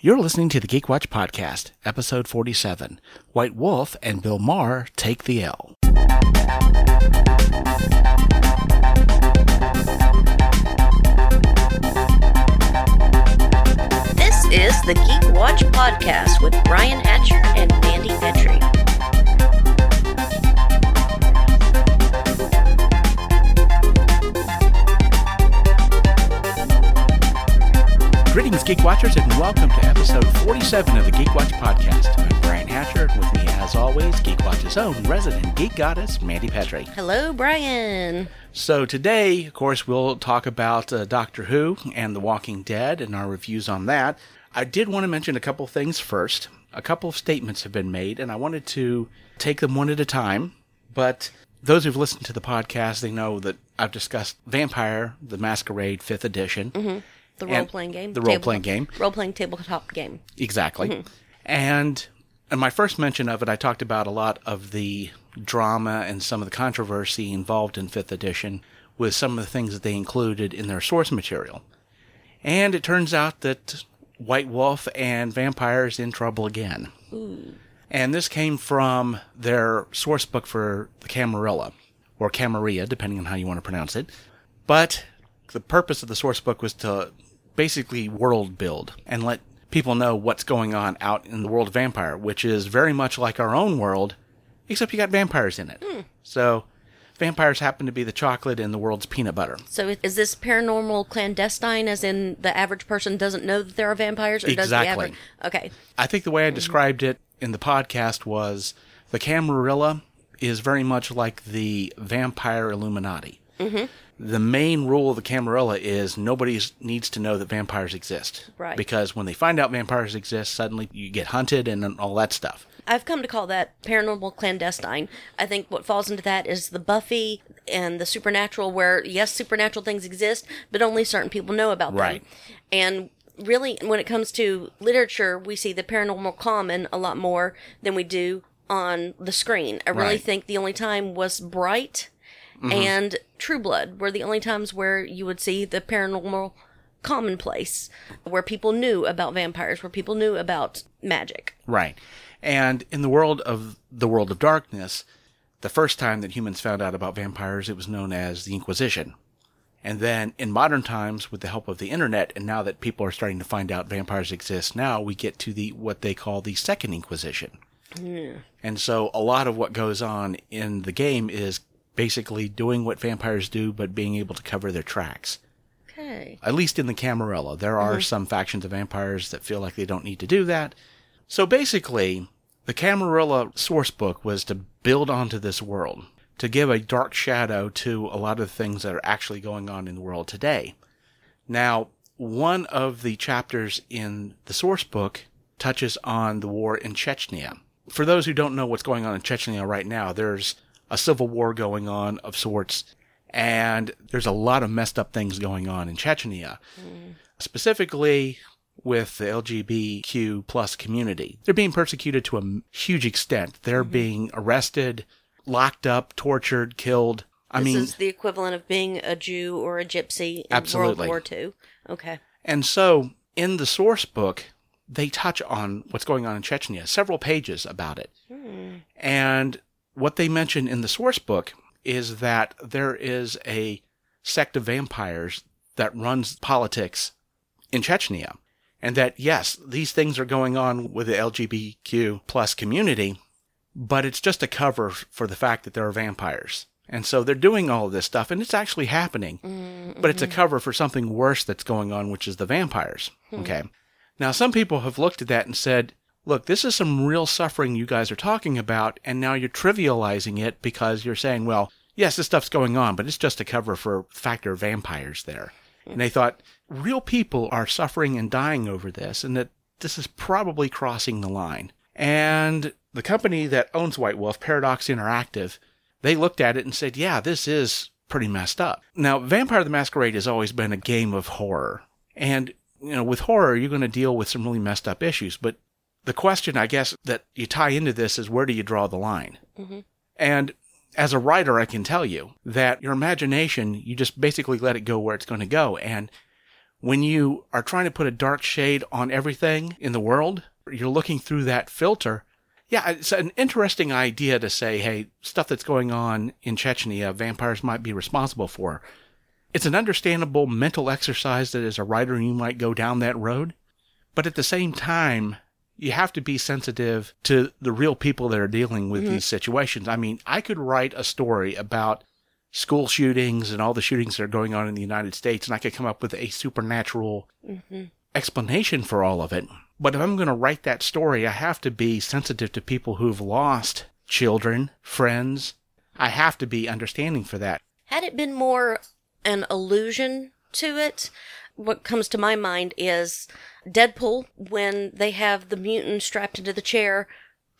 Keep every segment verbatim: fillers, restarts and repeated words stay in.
You're listening to the Geek Watch Podcast, Episode forty-seven. White Wolf and Bill Maher take the L. This is the Geek Watch Podcast with Brian Hatcher and Mandy Petrie. Greetings, Geek Watchers, and welcome to episode forty-seven of the Geek Watch Podcast. I'm Brian Hatcher, and with me, as always, Geek Watch's own resident geek goddess, Mandy Petrie. Hello, Brian. So today, of course, we'll talk about uh, Doctor Who and The Walking Dead and our reviews on that. I did want to mention a couple things first. A couple of statements have been made, and I wanted to take them one at a time, but those who've listened to the podcast, they know that I've discussed Vampire, the Masquerade, fifth edition. Mm-hmm. The role-playing game. The role-playing game. Role-playing tabletop game. Exactly. Mm-hmm. And in my first mention of it, I talked about a lot of the drama and some of the controversy involved in fifth edition with some of the things that they included in their source material. And it turns out that White Wolf and Vampire is in trouble again. Ooh. And this came from their source book for the Camarilla, or Camarilla, depending on how you want to pronounce it. But the purpose of the source book was to basically world build and let people know what's going on out in the world of Vampire, which is very much like our own world, except you got vampires in it. Mm. So vampires happen to be the chocolate in the world's peanut butter. So is this paranormal clandestine, as in the average person doesn't know that there are vampires? Or exactly. Does the average? Okay. I think the way I described it in the podcast was the Camarilla is very much like the vampire Illuminati. Mm-hmm. The main rule of the Camarilla is nobody needs to know that vampires exist. Right. Because when they find out vampires exist, suddenly you get hunted and all that stuff. I've come to call that paranormal clandestine. I think what falls into that is the Buffy and the supernatural, where, yes, supernatural things exist, but only certain people know about them. Right. And really, when it comes to literature, we see the paranormal common a lot more than we do on the screen. I really right. think the only time was Bright. Mm-hmm. And True Blood were the only times where you would see the paranormal commonplace, where people knew about vampires, where people knew about magic. Right. And in the world of the World of Darkness, the first time that humans found out about vampires, it was known as the Inquisition. And then in modern times, with the help of the internet, and now that people are starting to find out vampires exist now, we get to the what they call the Second Inquisition. Yeah. And so a lot of what goes on in the game is basically doing what vampires do, but being able to cover their tracks. Okay. At least in the Camarilla. There are mm-hmm. some factions of vampires that feel like they don't need to do that. So basically, the Camarilla source book was to build onto this world, to give a dark shadow to a lot of the things that are actually going on in the world today. Now, one of the chapters in the source book touches on the war in Chechnya. For those who don't know what's going on in Chechnya right now, there's a civil war going on of sorts, and there's a lot of messed up things going on in Chechnya, mm. specifically with the L G B T Q plus community. They're being persecuted to a huge extent. They're mm-hmm. being arrested, locked up, tortured, killed. I this mean, is the equivalent of being a Jew or a gypsy in absolutely. World War Two. Okay. And so in the source book, they touch on what's going on in Chechnya, several pages about it. Mm. And what they mention in the source book is that there is a sect of vampires that runs politics in Chechnya. And that, yes, these things are going on with the L G B T Q plus community, but it's just a cover for the fact that there are vampires. And so they're doing all of this stuff, and it's actually happening. Mm-hmm. But it's a cover for something worse that's going on, which is the vampires. Mm-hmm. Okay. Now, some people have looked at that and said, look, this is some real suffering you guys are talking about, and now you're trivializing it because you're saying, well, yes, this stuff's going on, but it's just a cover for factor vampires there. And they thought, real people are suffering and dying over this, and that this is probably crossing the line. And the company that owns White Wolf, Paradox Interactive, they looked at it and said, yeah, this is pretty messed up. Now, Vampire the Masquerade has always been a game of horror. And, you know, with horror, you're going to deal with some really messed up issues, but the question, I guess, that you tie into this is, where do you draw the line? Mm-hmm. And as a writer, I can tell you that your imagination, you just basically let it go where it's going to go. And when you are trying to put a dark shade on everything in the world, you're looking through that filter. Yeah, it's an interesting idea to say, hey, stuff that's going on in Chechnya, vampires might be responsible for. It's an understandable mental exercise that as a writer you might go down that road. But at the same time, you have to be sensitive to the real people that are dealing with mm-hmm. these situations. I mean, I could write a story about school shootings and all the shootings that are going on in the United States, and I could come up with a supernatural mm-hmm. explanation for all of it. But if I'm going to write that story, I have to be sensitive to people who've lost children, friends. I have to be understanding for that. Had it been more an allusion to it, what comes to my mind is Deadpool, when they have the mutant strapped into the chair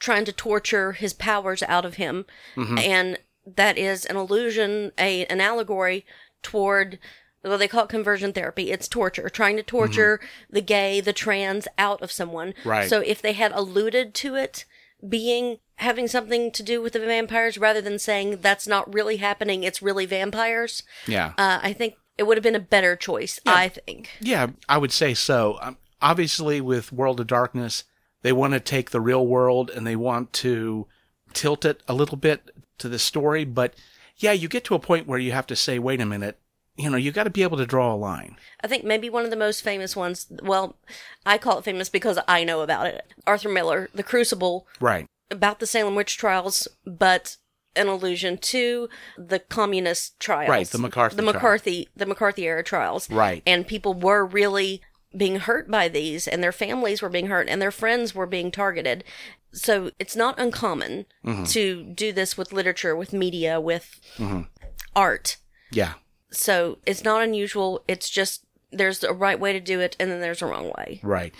trying to torture his powers out of him. Mm-hmm. And that is an allusion, a an allegory toward... well, they call it conversion therapy. It's torture, trying to torture mm-hmm. the gay, the trans out of someone. Right. So if they had alluded to it being, having something to do with the vampires rather than saying that's not really happening, it's really vampires. Yeah. Uh, I think it would have been a better choice, yeah. I think. Yeah, I would say so. Um, obviously, with World of Darkness, they want to take the real world and they want to tilt it a little bit to the story. But yeah, you get to a point where you have to say, wait a minute. You know, you got to be able to draw a line. I think maybe one of the most famous ones, well, I call it famous because I know about it. Arthur Miller, The Crucible. Right. About the Salem witch trials, but an allusion to the communist trials. Right, the McCarthy The McCarthy, trial. The McCarthy era trials. Right. And people were really being hurt by these, and their families were being hurt, and their friends were being targeted. So it's not uncommon mm-hmm. to do this with literature, with media, with mm-hmm. art. Yeah. So it's not unusual. It's just there's a right way to do it, and then there's a wrong way. Right.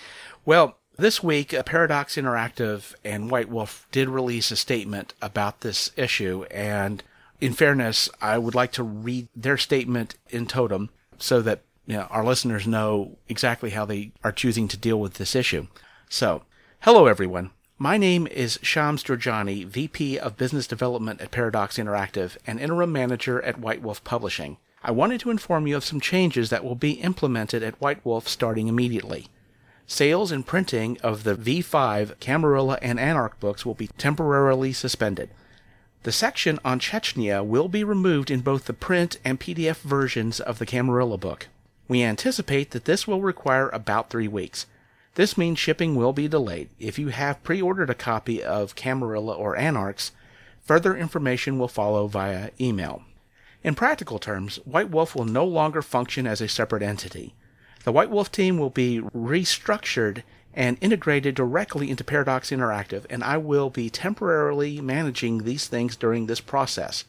Well, this week, Paradox Interactive and White Wolf did release a statement about this issue. And in fairness, I would like to read their statement in totem so that you know, our listeners know exactly how they are choosing to deal with this issue. So, hello, everyone. My name is Shams Jorjani, V P of Business Development at Paradox Interactive and Interim Manager at White Wolf Publishing. I wanted to inform you of some changes that will be implemented at White Wolf starting immediately. Sales and printing of the V five, Camarilla, and Anarch books will be temporarily suspended. The section on Chechnya will be removed in both the print and P D F versions of the Camarilla book. We anticipate that this will require about three weeks. This means shipping will be delayed. If you have pre-ordered a copy of Camarilla or Anarchs, further information will follow via email. In practical terms, White Wolf will no longer function as a separate entity. The White Wolf team will be restructured and integrated directly into Paradox Interactive, and I will be temporarily managing these things during this process.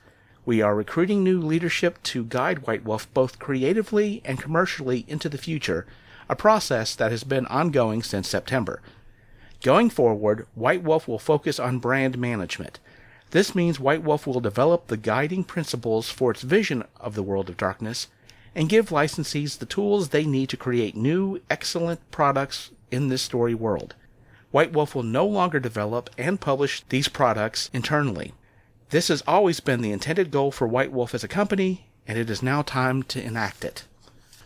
We are recruiting new leadership to guide White Wolf both creatively and commercially into the future, a process that has been ongoing since September. Going forward, White Wolf will focus on brand management. This means White Wolf will develop the guiding principles for its vision of the World of Darkness and give licensees the tools they need to create new, excellent products in this story world. White Wolf will no longer develop and publish these products internally. This has always been the intended goal for White Wolf as a company, and it is now time to enact it.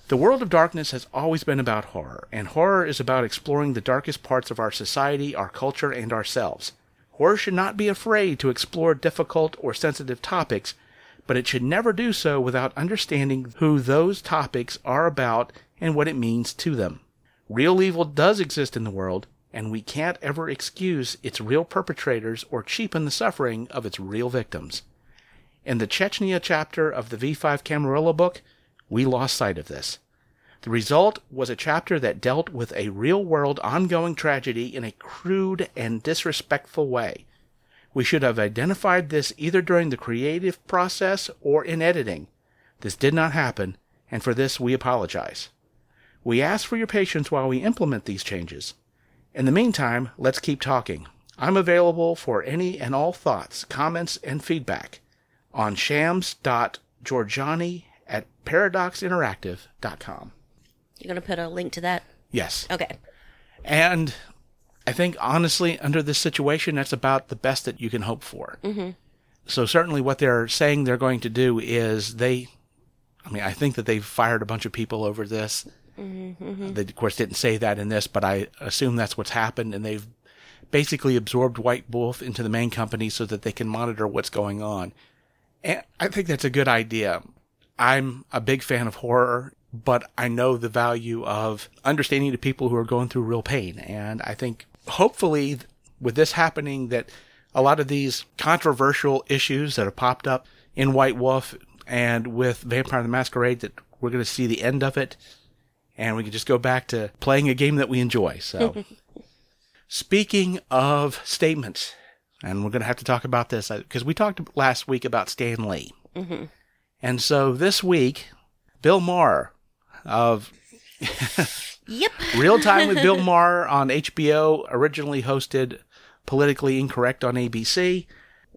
The World of Darkness has always been about horror, and horror is about exploring the darkest parts of our society, our culture, and ourselves. Horror should not be afraid to explore difficult or sensitive topics, but it should never do so without understanding who those topics are about and what it means to them. Real evil does exist in the world, and we can't ever excuse its real perpetrators or cheapen the suffering of its real victims. In the Chechnya chapter of the V five Camarilla book, we lost sight of this. The result was a chapter that dealt with a real-world ongoing tragedy in a crude and disrespectful way. We should have identified this either during the creative process or in editing. This did not happen, and for this we apologize. We ask for your patience while we implement these changes. In the meantime, let's keep talking. I'm available for any and all thoughts, comments, and feedback on shams.jorjani at paradox interactive dot com. You're going to put a link to that? Yes. Okay. And I think, honestly, under this situation, that's about the best that you can hope for. Mm-hmm. So certainly what they're saying they're going to do is they, I mean, I think that they've fired a bunch of people over this. Mm-hmm, mm-hmm. They, of course, didn't say that in this, but I assume that's what's happened, and they've basically absorbed White Wolf into the main company so that they can monitor what's going on. And I think that's a good idea. I'm a big fan of horror, but I know the value of understanding the people who are going through real pain. And I think, hopefully, with this happening, that a lot of these controversial issues that have popped up in White Wolf and with Vampire the Masquerade, that we're going to see the end of it, and we can just go back to playing a game that we enjoy. So, speaking of statements, and we're going to have to talk about this, because we talked last week about Stan Lee. Mm-hmm. And so this week, Bill Maher of yep. Real Time with Bill Maher on H B O, originally hosted Politically Incorrect on A B C.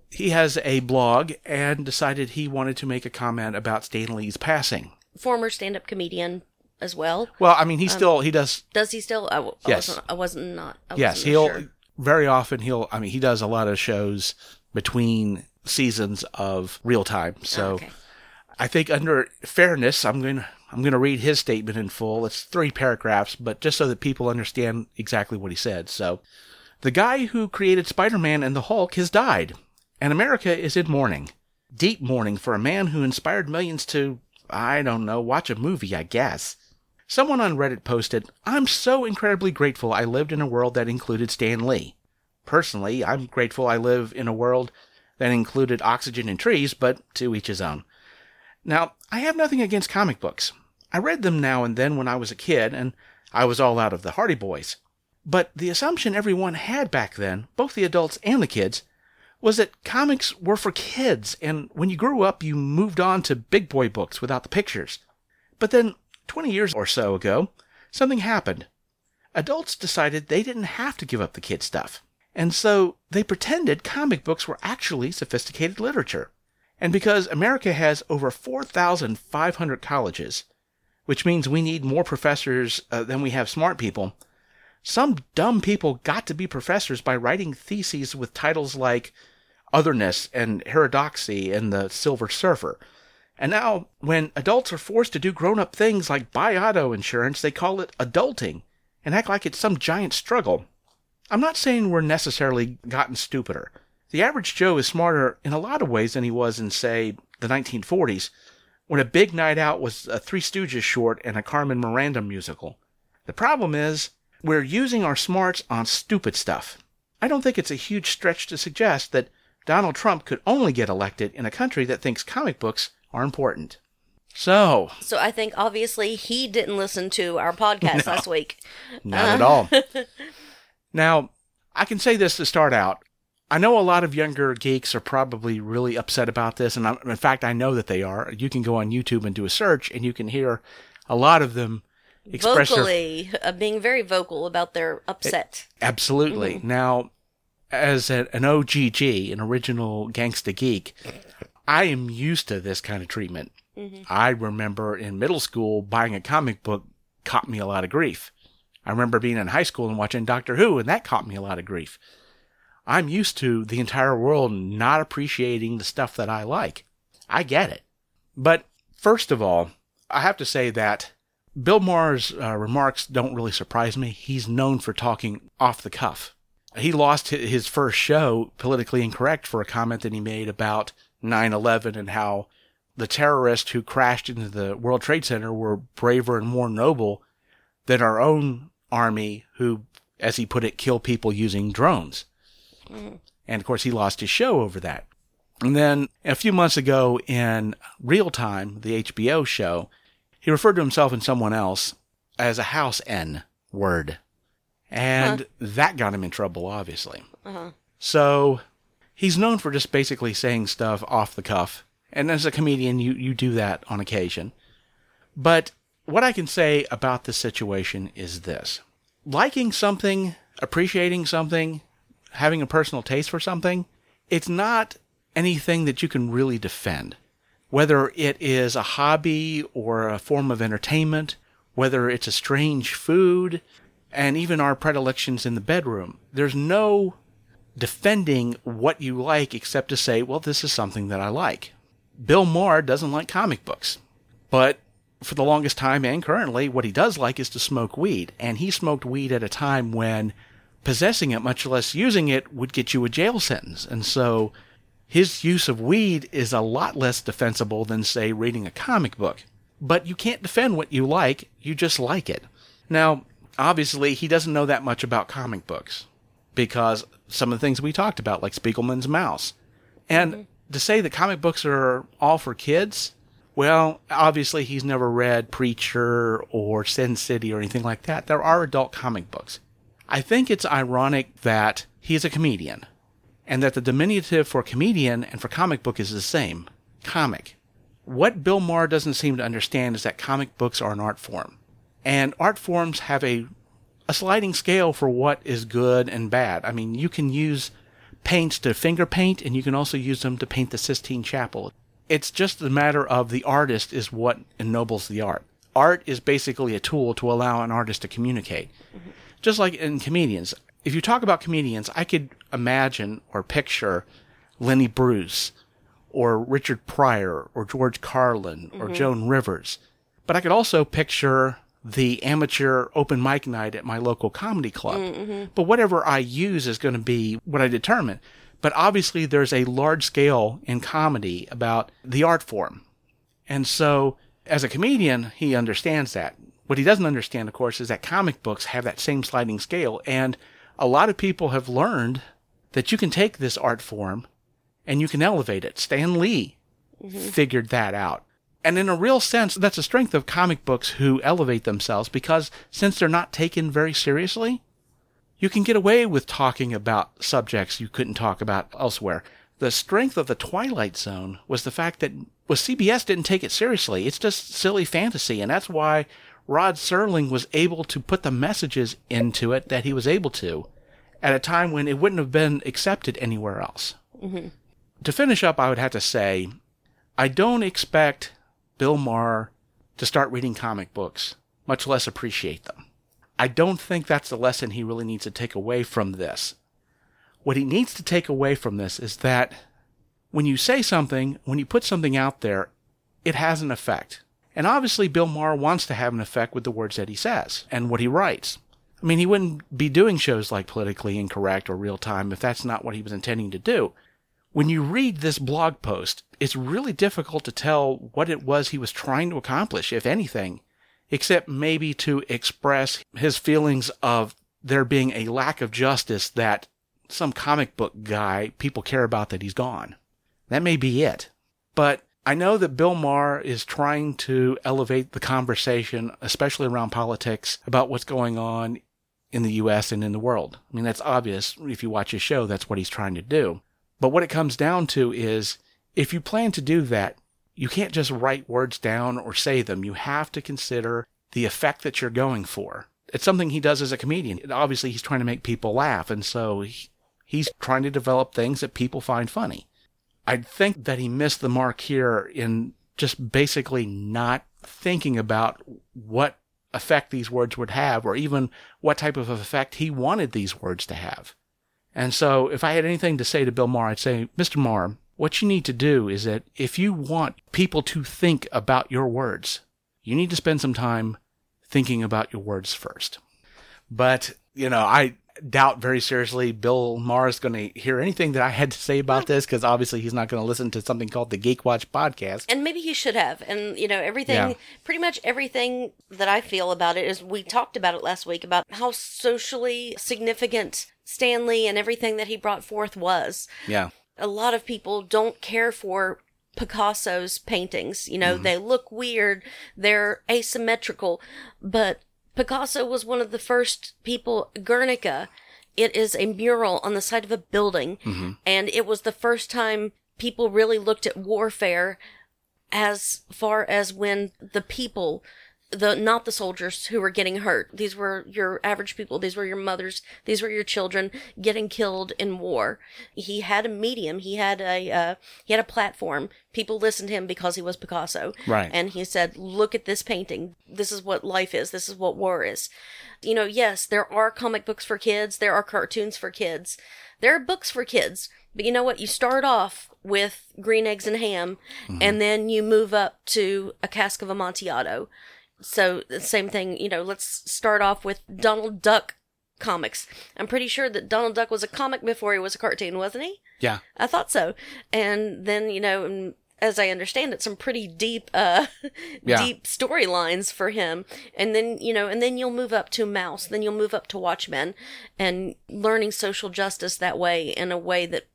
He has a blog and decided he wanted to make a comment about Stan Lee's passing. Former stand-up comedian as well. Well, I mean, he um, still, he does. Does he still? I, I yes. Wasn't, I wasn't not. I yes, wasn't he'll, sure. very often he'll, I mean, he does a lot of shows between seasons of Real Time. So oh, okay. I think under fairness, I'm going to, I'm going to read his statement in full. It's three paragraphs, but just so that people understand exactly what he said. So, the guy who created Spider-Man and the Hulk has died, and America is in mourning. Deep mourning for a man who inspired millions to, I don't know, watch a movie, I guess. Someone on Reddit posted, "I'm so incredibly grateful I lived in a world that included Stan Lee. Personally, I'm grateful I live in a world that included oxygen and trees, but to each his own. Now, I have nothing against comic books. I read them now and then when I was a kid, and I was all out of the Hardy Boys. But the assumption everyone had back then, both the adults and the kids, was that comics were for kids, and when you grew up, you moved on to big boy books without the pictures. But then, twenty years or so ago, something happened. Adults decided they didn't have to give up the kid stuff, and so they pretended comic books were actually sophisticated literature. And because America has over four thousand five hundred colleges, which means we need more professors uh, than we have smart people, some dumb people got to be professors by writing theses with titles like Otherness and Herodoxy and the Silver Surfer. And now, when adults are forced to do grown-up things like buy auto insurance, they call it adulting and act like it's some giant struggle. I'm not saying we're necessarily gotten stupider. The average Joe is smarter in a lot of ways than he was in, say, the nineteen forties, when a big night out was a Three Stooges short and a Carmen Miranda musical. The problem is, we're using our smarts on stupid stuff. I don't think it's a huge stretch to suggest that Donald Trump could only get elected in a country that thinks comic books are important." So... So I think, obviously, he didn't listen to our podcast no, last week. Not uh. at all. Now, I can say this to start out. I know a lot of younger geeks are probably really upset about this, and I'm, in fact, I know that they are. You can go on YouTube and do a search, and you can hear a lot of them express vocally their, uh, being very vocal about their upset. It, absolutely. Mm-hmm. Now, as a, an O G G, an original gangsta geek, I am used to this kind of treatment. Mm-hmm. I remember in middle school buying a comic book caught me a lot of grief. I remember being in high school and watching Doctor Who, and that caught me a lot of grief. I'm used to the entire world not appreciating the stuff that I like. I get it. But first of all, I have to say that Bill Maher's uh, remarks don't really surprise me. He's known for talking off the cuff. He lost his first show, Politically Incorrect, for a comment that he made about nine eleven and how the terrorists who crashed into the World Trade Center were braver and more noble than our own army who, as he put it, kill people using drones. Mm-hmm. And, of course, he lost his show over that. And then a few months ago in Real Time, the H B O show, he referred to himself and someone else as a house N word. And huh. that got him in trouble, obviously. Uh-huh. So he's known for just basically saying stuff off the cuff. And as a comedian, you, you do that on occasion. But what I can say about this situation is this. Liking something, appreciating something, having a personal taste for something, it's not anything that you can really defend. Whether it is a hobby or a form of entertainment, whether it's a strange food, and even our predilections in the bedroom. There's no defending what you like except to say, well, this is something that I like. Bill Maher doesn't like comic books, but for the longest time and currently, what he does like is to smoke weed. And he smoked weed at a time when possessing it, much less using it, would get you a jail sentence. And so his use of weed is a lot less defensible than, say, reading a comic book. But you can't defend what you like, you just like it. Now, obviously, he doesn't know that much about comic books because some of the things we talked about, like Spiegelman's Maus. And mm-hmm. to say that comic books are all for kids... Well, obviously, he's never read Preacher or Sin City or anything like that. There are adult comic books. I think it's ironic that he's a comedian and that the diminutive for comedian and for comic book is the same. Comic. What Bill Maher doesn't seem to understand is that comic books are an art form. And art forms have a, a sliding scale for what is good and bad. I mean, you can use paints to finger paint, and you can also use them to paint the Sistine Chapel. It's just a matter of the artist is what ennobles the art. Art is basically a tool to allow an artist to communicate. Mm-hmm. Just like in comedians. If you talk about comedians, I could imagine or picture Lenny Bruce or Richard Pryor or George Carlin mm-hmm. or Joan Rivers. But I could also picture the amateur open mic night at my local comedy club. Mm-hmm. But whatever I use is going to be what I determine. But obviously, there's a large scale in comedy about the art form. And so, as a comedian, he understands that. What he doesn't understand, of course, is that comic books have that same sliding scale. And a lot of people have learned that you can take this art form and you can elevate it. Stan Lee mm-hmm. figured that out. And in a real sense, that's a strength of comic books who elevate themselves because since they're not taken very seriously... You can get away with talking about subjects you couldn't talk about elsewhere. The strength of the Twilight Zone was the fact that well, C B S didn't take it seriously. It's just silly fantasy, and that's why Rod Serling was able to put the messages into it that he was able to at a time when it wouldn't have been accepted anywhere else. Mm-hmm. To finish up, I would have to say, I don't expect Bill Maher to start reading comic books, much less appreciate them. I don't think that's the lesson he really needs to take away from this. What he needs to take away from this is that when you say something, when you put something out there, it has an effect. And obviously Bill Maher wants to have an effect with the words that he says and what he writes. I mean, he wouldn't be doing shows like Politically Incorrect or Real Time if that's not what he was intending to do. When you read this blog post, it's really difficult to tell what it was he was trying to accomplish, if anything. Except maybe to express his feelings of there being a lack of justice that some comic book guy people care about that he's gone. That may be it. But I know that Bill Maher is trying to elevate the conversation, especially around politics, about what's going on in the U S and in the world. I mean, that's obvious. If you watch his show, that's what he's trying to do. But what it comes down to is, if you plan to do that, you can't just write words down or say them. You have to consider the effect that you're going for. It's something he does as a comedian. Obviously, he's trying to make people laugh, and so he's trying to develop things that people find funny. I think that he missed the mark here in just basically not thinking about what effect these words would have or even what type of effect he wanted these words to have. And so if I had anything to say to Bill Maher, I'd say, Mister Maher, what you need to do is that if you want people to think about your words, you need to spend some time thinking about your words first. But, you know, I doubt very seriously Bill Maher is going to hear anything that I had to say about this because obviously he's not going to listen to something called the Geek Watch podcast. And maybe he should have. And, you know, everything, yeah. pretty much everything that I feel about it is we talked about it last week about how socially significant Stan Lee and everything that he brought forth was. Yeah. A lot of people don't care for Picasso's paintings. You know, mm-hmm. they look weird. They're asymmetrical. But Picasso was one of the first people, Guernica. It is a mural on the side of a building. Mm-hmm. And it was the first time people really looked at warfare as far as when the people the not the soldiers who were getting hurt. These were your average people. These were your mothers. These were your children getting killed in war. He had a medium. He had a uh, he had a platform. People listened to him because he was Picasso. Right. And he said, "Look at this painting. This is what life is. This is what war is." You know, yes, there are comic books for kids. There are cartoons for kids. There are books for kids. But you know what? You start off with green eggs and ham, mm-hmm. and then you move up to a cask of Amontillado. So the same thing, you know, let's start off with Donald Duck comics. I'm pretty sure that Donald Duck was a comic before he was a cartoon, wasn't he? Yeah. I thought so. And then, you know, as I understand it, some pretty deep, uh, yeah. deep storylines for him. And then, you know, and then you'll move up to Maus. Then you'll move up to Watchmen and learning social justice that way in a way that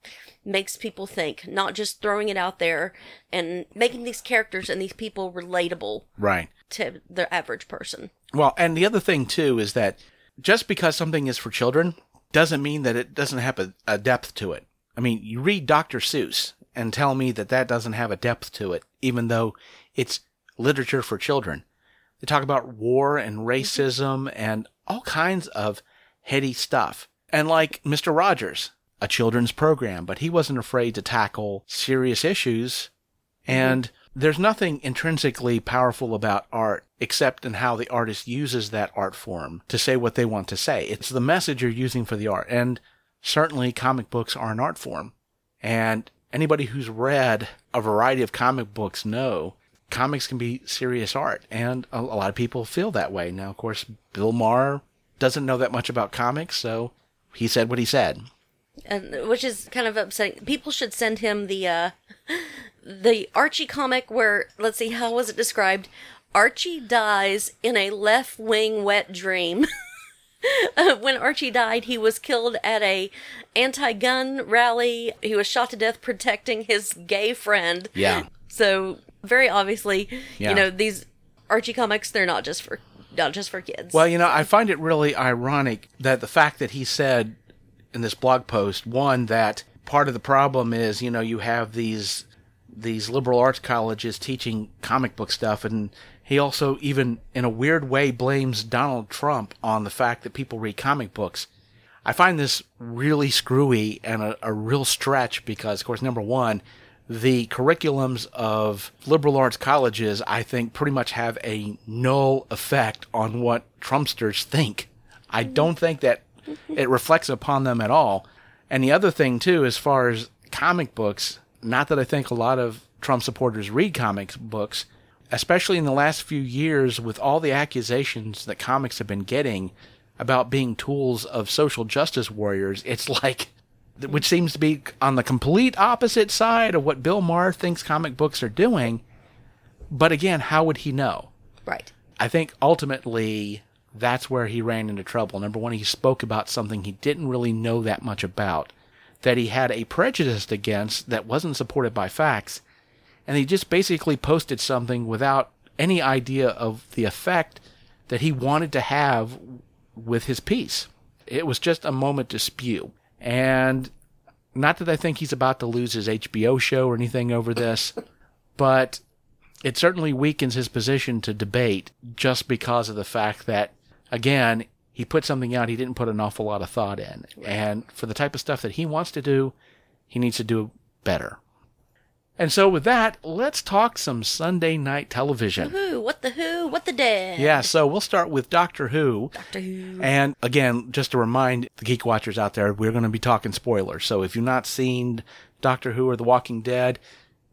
makes people think, not just throwing it out there and making these characters and these people relatable. Right. To the average person. Well, and the other thing too is that just because something is for children doesn't mean that it doesn't have a, a depth to it. I mean, you read Doctor Seuss and tell me that that doesn't have a depth to it, even though it's literature for children. They talk about war and racism mm-hmm. and all kinds of heady stuff. And like Mister Rogers, a children's program, but he wasn't afraid to tackle serious issues. Mm-hmm. And there's nothing intrinsically powerful about art except in how the artist uses that art form to say what they want to say. It's the message you're using for the art. And certainly comic books are an art form. And anybody who's read a variety of comic books know comics can be serious art. And a, a lot of people feel that way. Now, of course, Bill Maher doesn't know that much about comics, so he said what he said. And, which is kind of upsetting. People should send him the uh, the Archie comic where, let's see, how was it described? Archie dies in a left-wing wet dream. Uh, when Archie died, he was killed at a anti-gun rally. He was shot to death protecting his gay friend. Yeah. So very obviously, yeah. you know, these Archie comics, they're not just for not just for kids. Well, you know, I find it really ironic that the fact that he said in this blog post, one, that part of the problem is, you know, you have these these liberal arts colleges teaching comic book stuff, and he also, even in a weird way, blames Donald Trump on the fact that people read comic books. I find this really screwy and a, a real stretch because, of course, number one, the curriculums of liberal arts colleges, I think, pretty much have a null effect on what Trumpsters think. I don't think that it reflects upon them at all. And the other thing, too, as far as comic books, not that I think a lot of Trump supporters read comic books, especially in the last few years with all the accusations that comics have been getting about being tools of social justice warriors, it's like, which seems to be on the complete opposite side of what Bill Maher thinks comic books are doing. But again, how would he know? Right. I think ultimately that's where he ran into trouble. Number one, he spoke about something he didn't really know that much about, that he had a prejudice against that wasn't supported by facts, and he just basically posted something without any idea of the effect that he wanted to have with his piece. It was just a moment to spew. And not that I think he's about to lose his H B O show or anything over this, but it certainly weakens his position to debate just because of the fact that, again, he put something out he didn't put an awful lot of thought in. Right. And for the type of stuff that he wants to do, he needs to do better. And so with that, let's talk some Sunday night television. Who, what the who, what the dead. Yeah, so we'll start with Doctor Who. Doctor Who. And again, just to remind the Geek Watchers out there, we're going to be talking spoilers. So if you've not seen Doctor Who or The Walking Dead,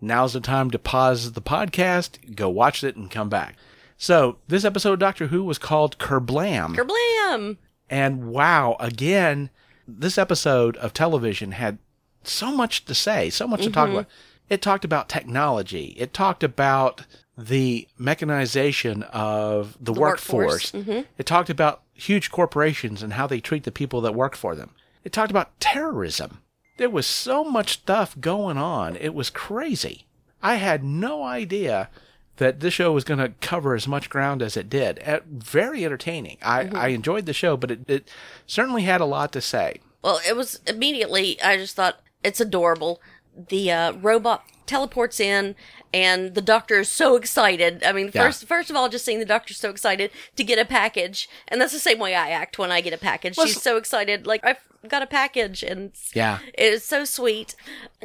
now's the time to pause the podcast, go watch it, and come back. So, this episode of Doctor Who was called Kerblam. Kerblam! And wow, again, this episode of television had so much to say, so much mm-hmm. to talk about. It talked about technology. It talked about the mechanization of the, the workforce. workforce. Mm-hmm. It talked about huge corporations and how they treat the people that work for them. It talked about terrorism. There was so much stuff going on. It was crazy. I had no idea that this show was going to cover as much ground as it did. Uh, very entertaining. I, mm-hmm. I enjoyed the show, but it, it certainly had a lot to say. Well, it was immediately, I just thought, it's adorable. the uh, robot teleports in, and the doctor is so excited. I mean, yeah. first first of all, just seeing the doctor so excited to get a package. And that's the same way I act when I get a package. Well, she's so excited. Like, I've got a package. And yeah. it is so sweet.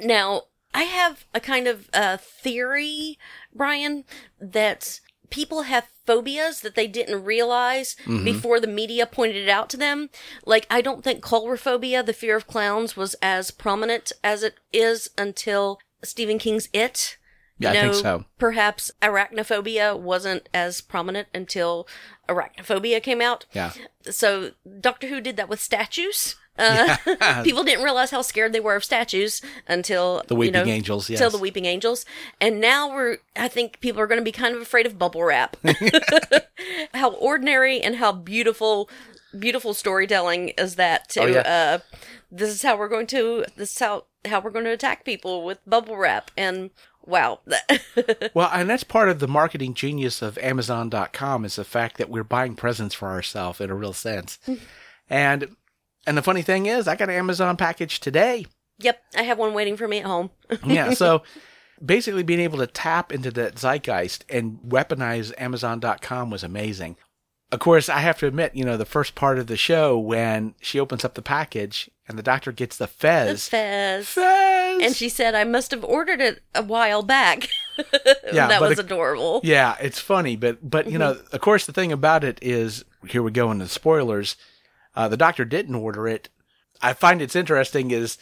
Now, I have a kind of uh, theory, Brian, that people have phobias that they didn't realize mm-hmm. before the media pointed it out to them. Like, I don't think chlorophobia, the fear of clowns, was as prominent as it is until Stephen King's It. Yeah, you know, I think so. Perhaps arachnophobia wasn't as prominent until Arachnophobia came out. Yeah. So Doctor Who did that with statues. Uh, yeah. People didn't realize how scared they were of statues until the Weeping you know, Angels. Yes. Until the Weeping Angels, and now we're. I think people are going to be kind of afraid of bubble wrap. How ordinary and how beautiful, beautiful storytelling is that to. Oh, yeah. uh, this is how we're going to. This is how how we're going to attack people with bubble wrap and. Wow. Well, and that's part of the marketing genius of Amazon dot com is the fact that we're buying presents for ourselves in a real sense. and and the funny thing is, I got an Amazon package today. Yep, I have one waiting for me at home. Yeah, so basically being able to tap into that zeitgeist and weaponize Amazon dot com was amazing. Of course, I have to admit, you know, the first part of the show when she opens up the package and the doctor gets the fez. The fez. Fez! And she said, I must have ordered it a while back. Yeah, that was adorable. It, yeah, it's funny. But, but you mm-hmm. know, of course, the thing about it is, here we go into the spoilers, uh, the doctor didn't order it. I find it's interesting is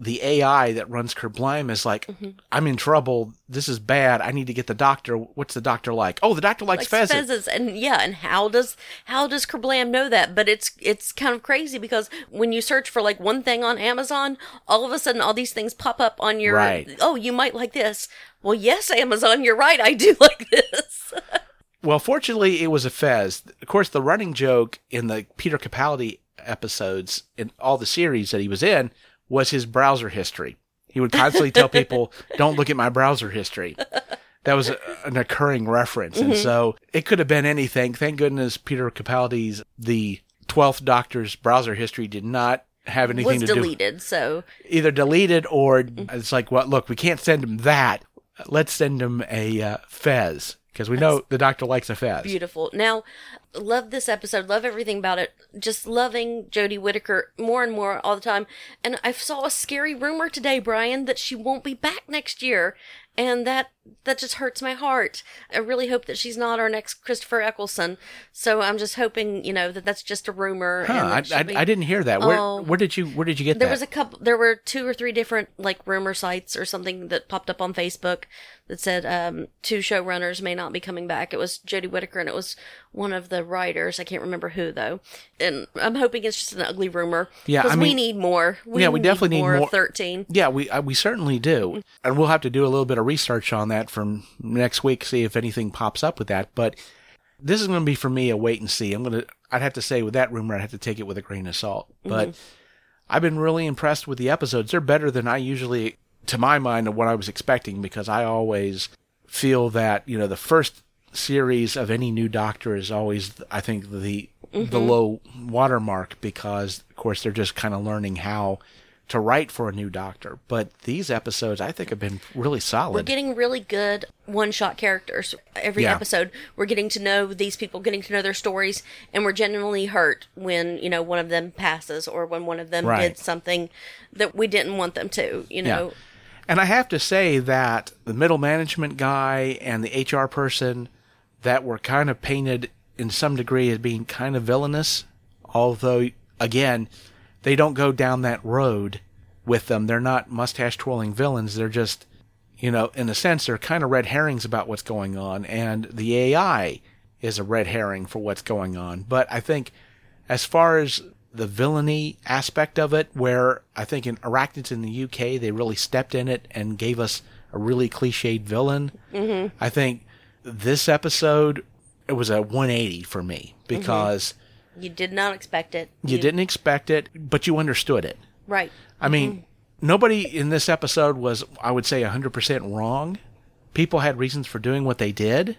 the A I that runs Kerblam is like, mm-hmm. I'm in trouble. This is bad. I need to get the doctor. What's the doctor like? Oh, the doctor likes, likes fezzes. fezzes. And yeah, and how does how does Kerblam know that? But it's it's kind of crazy because when you search for like one thing on Amazon, all of a sudden all these things pop up on your, right. Oh, you might like this. Well, yes, Amazon, you're right. I do like this. Well, fortunately, it was a fez. Of course, the running joke in the Peter Capaldi episodes in all the series that he was in was his browser history. He would constantly tell people, don't look at my browser history. That was a, an occurring reference. Mm-hmm. And so it could have been anything. Thank goodness Peter Capaldi's, the twelfth Doctor's browser history did not have anything was to deleted, do. Was deleted, so. Either deleted or mm-hmm. it's like, well, look, we can't send him that. Let's send him a uh, fez. Because we know that's the doctor likes a fez. Beautiful. Now, love this episode. Love everything about it. Just loving Jodie Whittaker more and more all the time. And I saw a scary rumor today, Brian, that she won't be back next year. And that that just hurts my heart. I really hope that she's not our next Christopher Eccleston. So I'm just hoping, you know, that that's just a rumor. Huh, and I, I, be, I didn't hear that. Where, uh, where did you Where did you get there that? There was a couple. There were two or three different like rumor sites or something that popped up on Facebook that said um, two showrunners may not be coming back. It was Jodie Whittaker and it was one of the writers. I can't remember who though. And I'm hoping it's just an ugly rumor. Yeah, because I mean, we need more. We yeah, we need definitely more need more. Of thirteen. Yeah, we uh, we certainly do, and we'll have to do a little bit of research on that from next week, see if anything pops up with that. But this is going to be for me a wait and see. I'm gonna I'd have to say with that rumor I'd have to take it with a grain of salt. But mm-hmm. I've been really impressed with the episodes. They're better than I usually, to my mind, of what I was expecting, because I always feel that, you know, the first series of any new doctor is always, I think, the mm-hmm. the low watermark, because of course they're just kind of learning how to write for a new doctor. But these episodes, I think, have been really solid. We're getting really good one-shot characters every yeah. episode. We're getting to know these people, getting to know their stories, and we're genuinely hurt when, you know, one of them passes or when one of them right. did something that we didn't want them to, you know. Yeah. And I have to say that the middle management guy and the H R person that were kind of painted in some degree as being kind of villainous, although, again, they don't go down that road with them. They're not mustache-twirling villains. They're just, you know, in a sense, they're kind of red herrings about what's going on. And the A I is a red herring for what's going on. But I think as far as the villainy aspect of it, where I think in Arachnids in the U K, they really stepped in it and gave us a really cliched villain. Mm-hmm. I think this episode, it was a one eighty for me because... Mm-hmm. You did not expect it. You, you didn't expect it, but you understood it. Right. I mean, mm-hmm. nobody in this episode was, I would say, one hundred percent wrong. People had reasons for doing what they did.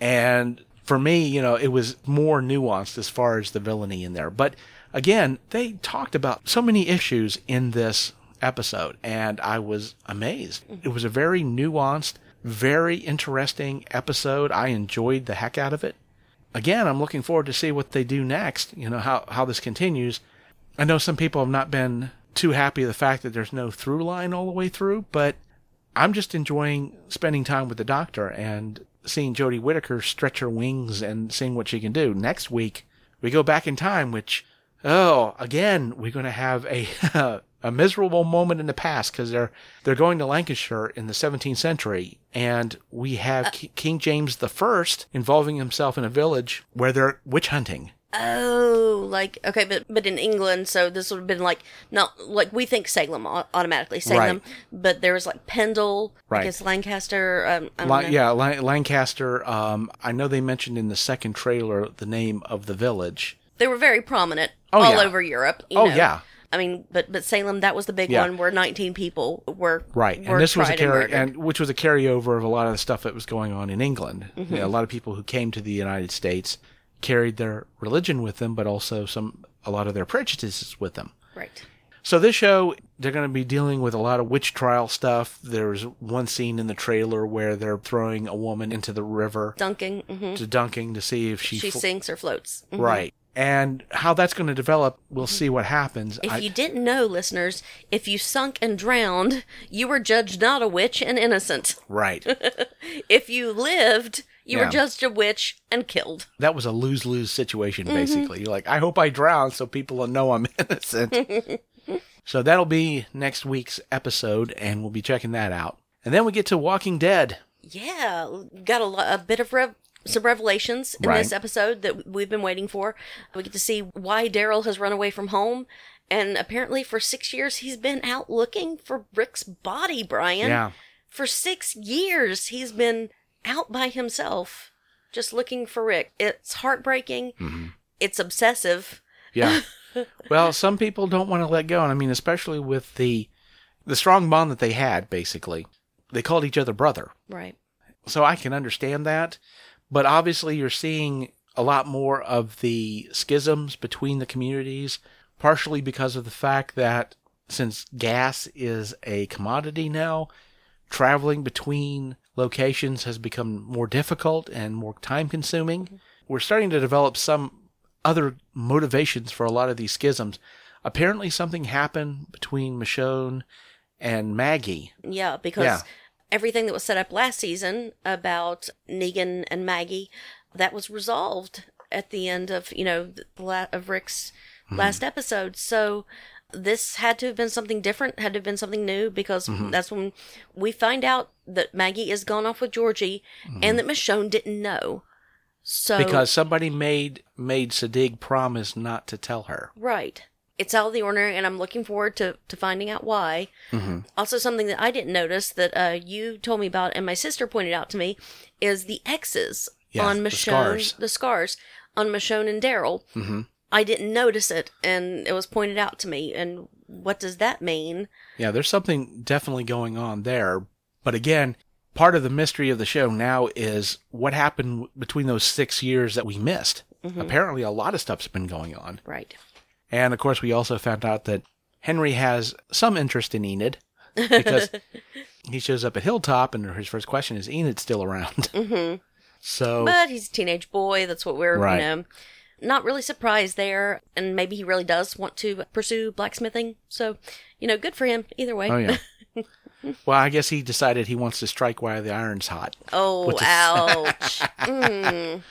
And for me, you know, it was more nuanced as far as the villainy in there. But again, they talked about so many issues in this episode, and I was amazed. It was a very nuanced, very interesting episode. I enjoyed the heck out of it. Again, I'm looking forward to see what they do next, you know, how, how this continues. I know some people have not been too happy with the fact that there's no through line all the way through, but I'm just enjoying spending time with the Doctor and seeing Jodie Whittaker stretch her wings and seeing what she can do. Next week, we go back in time, which, oh, again, we're going to have a a miserable moment in the past because they're, they're going to Lancaster in the seventeenth century, and we have uh, K- King James the First involving himself in a village where they're witch hunting. Oh, like, okay, but but in England, so this would have been like, not, like, we think Salem automatically, Salem, right. But there was, like, Pendle, right. I guess Lancaster, um, I don't La- know. Yeah, La- Lancaster, um, I know they mentioned in the second trailer the name of the village. They were very prominent oh, all yeah. over Europe, you Oh, know. yeah. I mean, but, but Salem, that was the big yeah. one where nineteen people were right, were and this was a carry, and, and which was a carryover of a lot of the stuff that was going on in England. Mm-hmm. You know, a lot of people who came to the United States carried their religion with them, but also some a lot of their prejudices with them. Right. So this show, they're going to be dealing with a lot of witch trial stuff. There's one scene in the trailer where they're throwing a woman into the river, dunking mm-hmm. to dunking to see if she she fl- sinks or floats. Mm-hmm. Right. And how that's going to develop, we'll see what happens. If I, you didn't know, listeners, if you sunk and drowned, you were judged not a witch and innocent. Right. If you lived, you yeah. were judged a witch and killed. That was a lose-lose situation, basically. Mm-hmm. You're like, I hope I drown so people will know I'm innocent. So that'll be next week's episode, and we'll be checking that out. And then we get to Walking Dead. Yeah, got a, a bit of... Rev- Some revelations in right. this episode that we've been waiting for. We get to see why Daryl has run away from home. And apparently for six years, he's been out looking for Rick's body, Brian. Yeah. For six years, he's been out by himself, just looking for Rick. It's heartbreaking. Mm-hmm. It's obsessive. Yeah. Well, some people don't want to let go. And I mean, especially with the the strong bond that they had, basically. They called each other brother. Right. So I can understand that. But obviously, you're seeing a lot more of the schisms between the communities, partially because of the fact that since gas is a commodity now, traveling between locations has become more difficult and more time-consuming. Mm-hmm. We're starting to develop some other motivations for a lot of these schisms. Apparently, something happened between Michonne and Maggie. Yeah, because... Yeah. Everything that was set up last season about Negan and Maggie, that was resolved at the end of, you know, of Rick's mm-hmm. last episode. So this had to have been something different, had to have been something new, because mm-hmm. that's when we find out that Maggie is gone off with Georgie mm-hmm. and that Michonne didn't know. So because somebody made made Sadiq promise not to tell her. Right. It's out of the ordinary, and I'm looking forward to, to finding out why. Mm-hmm. Also, something that I didn't notice that uh, you told me about, and my sister pointed out to me, is the X's yes, on Michonne, the scars. the scars on Michonne and Daryl. Mm-hmm. I didn't notice it, and it was pointed out to me. And what does that mean? Yeah, there's something definitely going on there. But again, part of the mystery of the show now is what happened between those six years that we missed. Mm-hmm. Apparently, a lot of stuff's been going on. Right. And, of course, we also found out that Henry has some interest in Enid because he shows up at Hilltop, and his first question is, Enid still around? Mm-hmm. So, but he's a teenage boy. That's what we're, right. you know, not really surprised there. And maybe he really does want to pursue blacksmithing. So, you know, good for him either way. Oh, yeah. Well, I guess he decided he wants to strike while the iron's hot. Oh, is- ouch. Mm.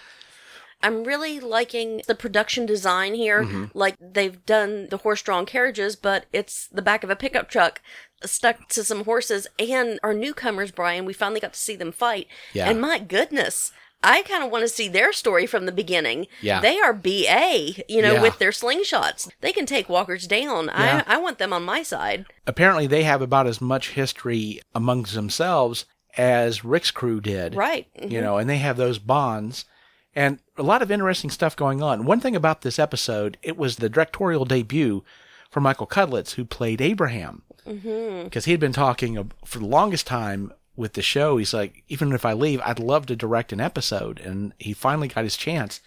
I'm really liking the production design here. Mm-hmm. Like, they've done the horse-drawn carriages, but it's the back of a pickup truck stuck to some horses. And our newcomers, Brian, we finally got to see them fight. Yeah. And my goodness, I kind of want to see their story from the beginning. Yeah. They are B A, you know, yeah. with their slingshots. They can take walkers down. Yeah. I, I want them on my side. Apparently, they have about as much history amongst themselves as Rick's crew did. Right. Mm-hmm. You know, and they have those bonds. And a lot of interesting stuff going on. One thing about this episode, it was the directorial debut for Michael Cudlitz, who played Abraham. Mm-hmm. Because he had been talking for the longest time with the show. He's like, even if I leave, I'd love to direct an episode. And he finally got his chance.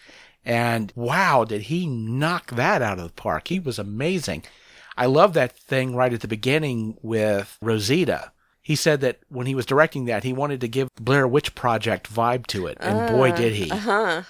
And wow, did he knock that out of the park. He was amazing. I love that thing right at the beginning with Rosita. He said that when he was directing that, he wanted to give Blair Witch Project vibe to it. And uh, boy, did he. Uh-huh.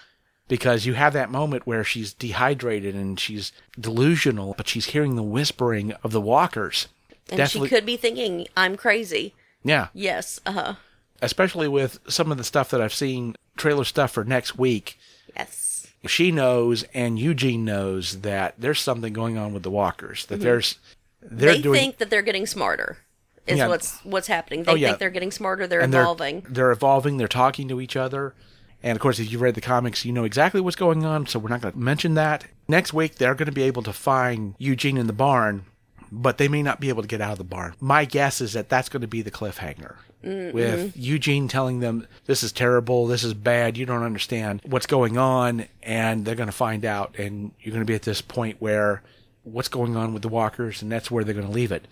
Because you have that moment where she's dehydrated and she's delusional, but she's hearing the whispering of the walkers. And Definitely. She could be thinking, I'm crazy. Yeah. Yes. Uh-huh. Especially with some of the stuff that I've seen, trailer stuff for next week. Yes. She knows and Eugene knows that there's something going on with the walkers. That mm-hmm. there's... They're they doing... think that they're getting smarter. Is yeah. what's what's happening. They oh, yeah. think they're getting smarter. They're and evolving. They're, they're evolving. They're talking to each other. And, of course, if you've read the comics, you know exactly what's going on, so we're not going to mention that. Next week, they're going to be able to find Eugene in the barn, but they may not be able to get out of the barn. My guess is that that's going to be the cliffhanger, mm-hmm. with Eugene telling them, this is terrible, this is bad, you don't understand what's going on, and they're going to find out, and you're going to be at this point where what's going on with the walkers, and that's where they're going to leave it.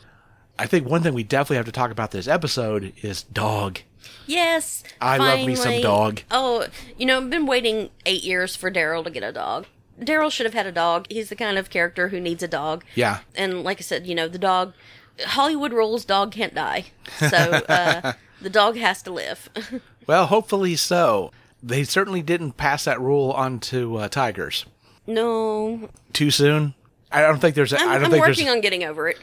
I think one thing we definitely have to talk about this episode is dog. Yes, I finally. love me some dog. Oh, you know, I've been waiting eight years for Daryl to get a dog. Daryl should have had a dog. He's the kind of character who needs a dog. Yeah. And like I said, you know, the dog, Hollywood rules, dog can't die. So uh, the dog has to live. Well, hopefully so. They certainly didn't pass that rule on to uh, tigers. No. Too soon? I don't think there's... A, I'm, I don't I'm think working there's, on getting over it.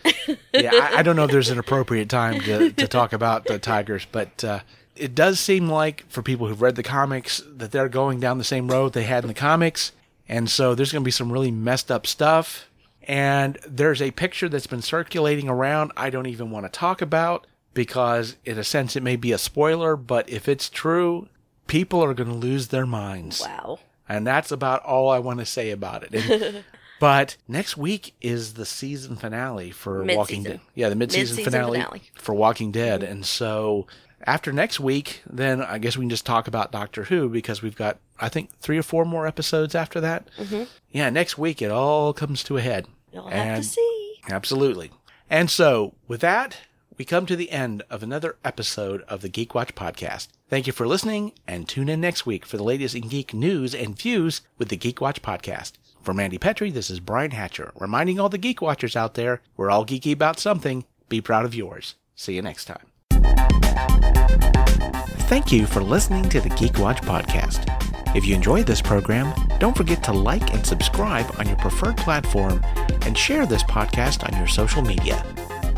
yeah, I, I don't know if there's an appropriate time to, to talk about the tigers, but uh, it does seem like, for people who've read the comics, that they're going down the same road they had in the comics, and so there's going to be some really messed up stuff, and there's a picture that's been circulating around I don't even want to talk about, because in a sense it may be a spoiler, but if it's true, people are going to lose their minds. Wow. And that's about all I want to say about it. And, but next week is the season finale for mid-season. Walking Dead. Yeah, the mid-season, mid-season finale, finale for Walking Dead. Mm-hmm. And so after next week, then I guess we can just talk about Doctor Who, because we've got, I think, three or four more episodes after that. Mm-hmm. Yeah, next week it all comes to a head. You'll and have to see. Absolutely. And so with that, we come to the end of another episode of the Geek Watch Podcast. Thank you for listening, and tune in next week for the latest in geek news and views with the Geek Watch Podcast. From Mandy Petrie, this is Brian Hatcher, reminding all the Geek Watchers out there, we're all geeky about something. Be proud of yours. See you next time. Thank you for listening to the Geek Watch Podcast. If you enjoyed this program, don't forget to like and subscribe on your preferred platform and share this podcast on your social media.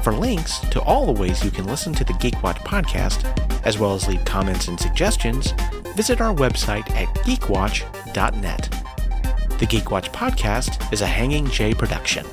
For links to all the ways you can listen to the Geek Watch Podcast, as well as leave comments and suggestions, visit our website at geek watch dot net. The Geek Watch Podcast is a Hanging J production.